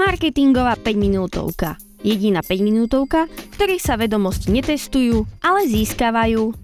Marketingová 5-minútovka. Jediná 5-minútovka, v ktorej sa vedomosti netestujú, ale získavajú.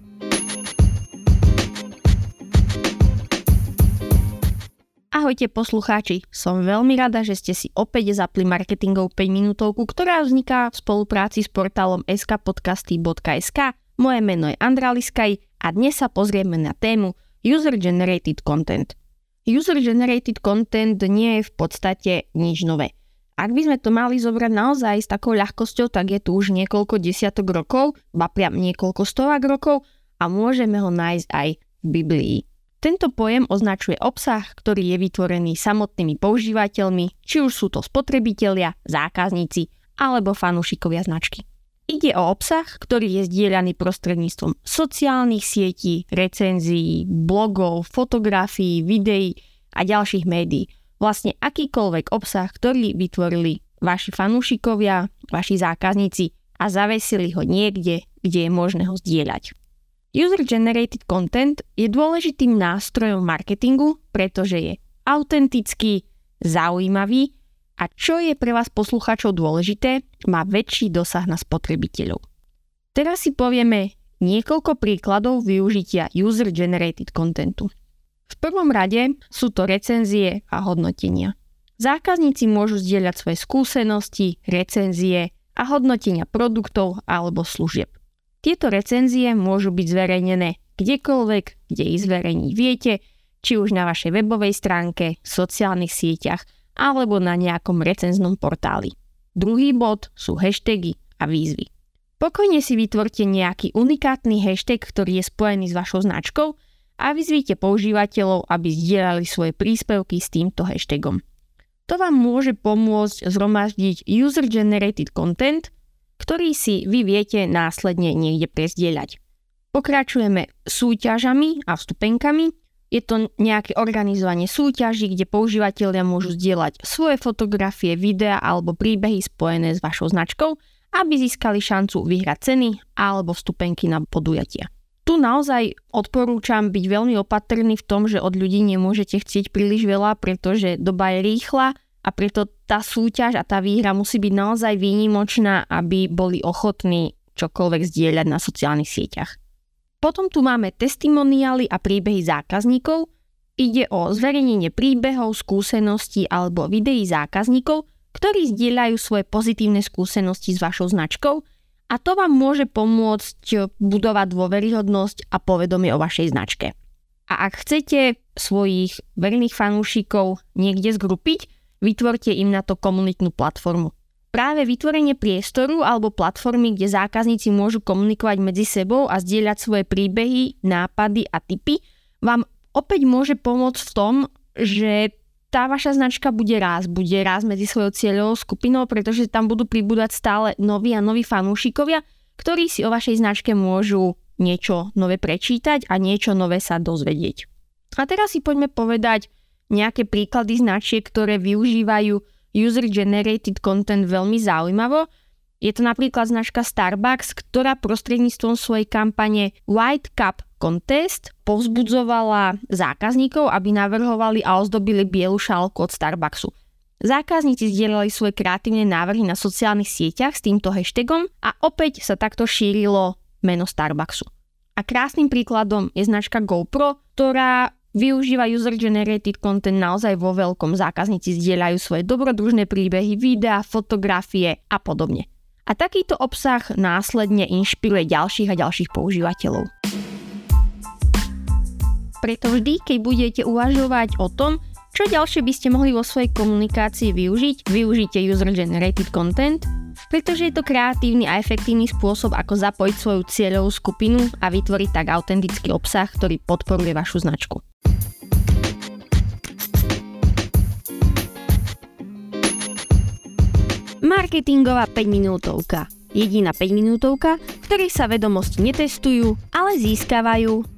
Ahojte poslucháči, som veľmi rada, že ste si opäť zapli Marketingovú 5-minútovku, ktorá vzniká v spolupráci s portálom skpodcasty.sk. Moje meno je Andrea Liszkai a dnes sa pozrieme na tému User Generated Content. User Generated Content nie je v podstate nič nové. Ak by sme to mali zobrať naozaj s takou ľahkosťou, tak je tu už niekoľko desiatok rokov, ba priam niekoľko stovák rokov a môžeme ho nájsť aj v Biblii. Tento pojem označuje obsah, ktorý je vytvorený samotnými používateľmi, či už sú to spotrebitelia, zákazníci alebo fanúšikovia značky. Ide o obsah, ktorý je zdieľaný prostredníctvom sociálnych sietí, recenzií, blogov, fotografií, videí a ďalších médií. Vlastne akýkoľvek obsah, ktorý vytvorili vaši fanúšikovia, vaši zákazníci a zavesili ho niekde, kde je možné ho zdieľať. User Generated Content je dôležitým nástrojom marketingu, pretože je autentický, zaujímavý a čo je pre vás poslucháčov dôležité, má väčší dosah na spotrebiteľov. Teraz si povieme niekoľko príkladov využitia user-generated contentu. V prvom rade sú to recenzie a hodnotenia. Zákazníci môžu zdieľať svoje skúsenosti, recenzie a hodnotenia produktov alebo služieb. Tieto recenzie môžu byť zverejnené kdekoľvek, kde ich zverejniť viete, či už na vašej webovej stránke, sociálnych sieťach, alebo na nejakom recenznom portáli. Druhý bod sú hashtagy a výzvy. Pokojne si vytvorte nejaký unikátny hashtag, ktorý je spojený s vašou značkou a vyzvíte používateľov, aby zdieľali svoje príspevky s týmto hashtagom. To vám môže pomôcť zhromaždiť user-generated content, ktorý si vy viete následne niekde prezdieľať. Pokračujeme súťažami a vstupenkami. Je to nejaké organizovanie súťaží, kde používatelia môžu zdieľať svoje fotografie, videá alebo príbehy spojené s vašou značkou, aby získali šancu vyhrať ceny alebo vstupenky na podujatia. Tu naozaj odporúčam byť veľmi opatrný v tom, že od ľudí nemôžete chcieť príliš veľa, pretože doba je rýchla a preto tá súťaž a tá výhra musí byť naozaj výnimočná, aby boli ochotní čokoľvek zdieľať na sociálnych sieťach. Potom tu máme testimoniály a príbehy zákazníkov. Ide o zverejnenie príbehov, skúseností alebo videí zákazníkov, ktorí zdieľajú svoje pozitívne skúsenosti s vašou značkou a to vám môže pomôcť budovať dôveryhodnosť a povedomie o vašej značke. A ak chcete svojich verných fanúšikov niekde zgrupiť, vytvorte im na to komunitnú platformu. Práve vytvorenie priestoru alebo platformy, kde zákazníci môžu komunikovať medzi sebou a zdieľať svoje príbehy, nápady a tipy, vám opäť môže pomôcť v tom, že tá vaša značka bude rásť medzi svojou cieľovou skupinou, pretože tam budú pribúdať stále noví a noví fanúšikovia, ktorí si o vašej značke môžu niečo nové prečítať a niečo nové sa dozvedieť. A teraz si poďme povedať nejaké príklady značiek, ktoré využívajú user-generated content veľmi zaujímavo. Je to napríklad značka Starbucks, ktorá prostredníctvom svojej kampane White Cup Contest povzbudzovala zákazníkov, aby navrhovali a ozdobili bielu šálku od Starbucksu. Zákazníci zdieľali svoje kreatívne návrhy na sociálnych sieťach s týmto hashtagom a opäť sa takto šírilo meno Starbucksu. A krásnym príkladom je značka GoPro, ktorá využíva user-generated content naozaj vo veľkom. Zákazníci zdieľajú svoje dobrodružné príbehy, videá, fotografie a podobne. A takýto obsah následne inšpiruje ďalších a ďalších používateľov. Preto vždy, keď budete uvažovať o tom, čo ďalšie by ste mohli vo svojej komunikácii využiť, využite user-generated content, pretože je to kreatívny a efektívny spôsob, ako zapojiť svoju cieľovú skupinu a vytvoriť tak autentický obsah, ktorý podporuje vašu značku. Marketingová 5-minútovka. Jediná 5-minútovka, v ktorej sa vedomosti netestujú, ale získavajú.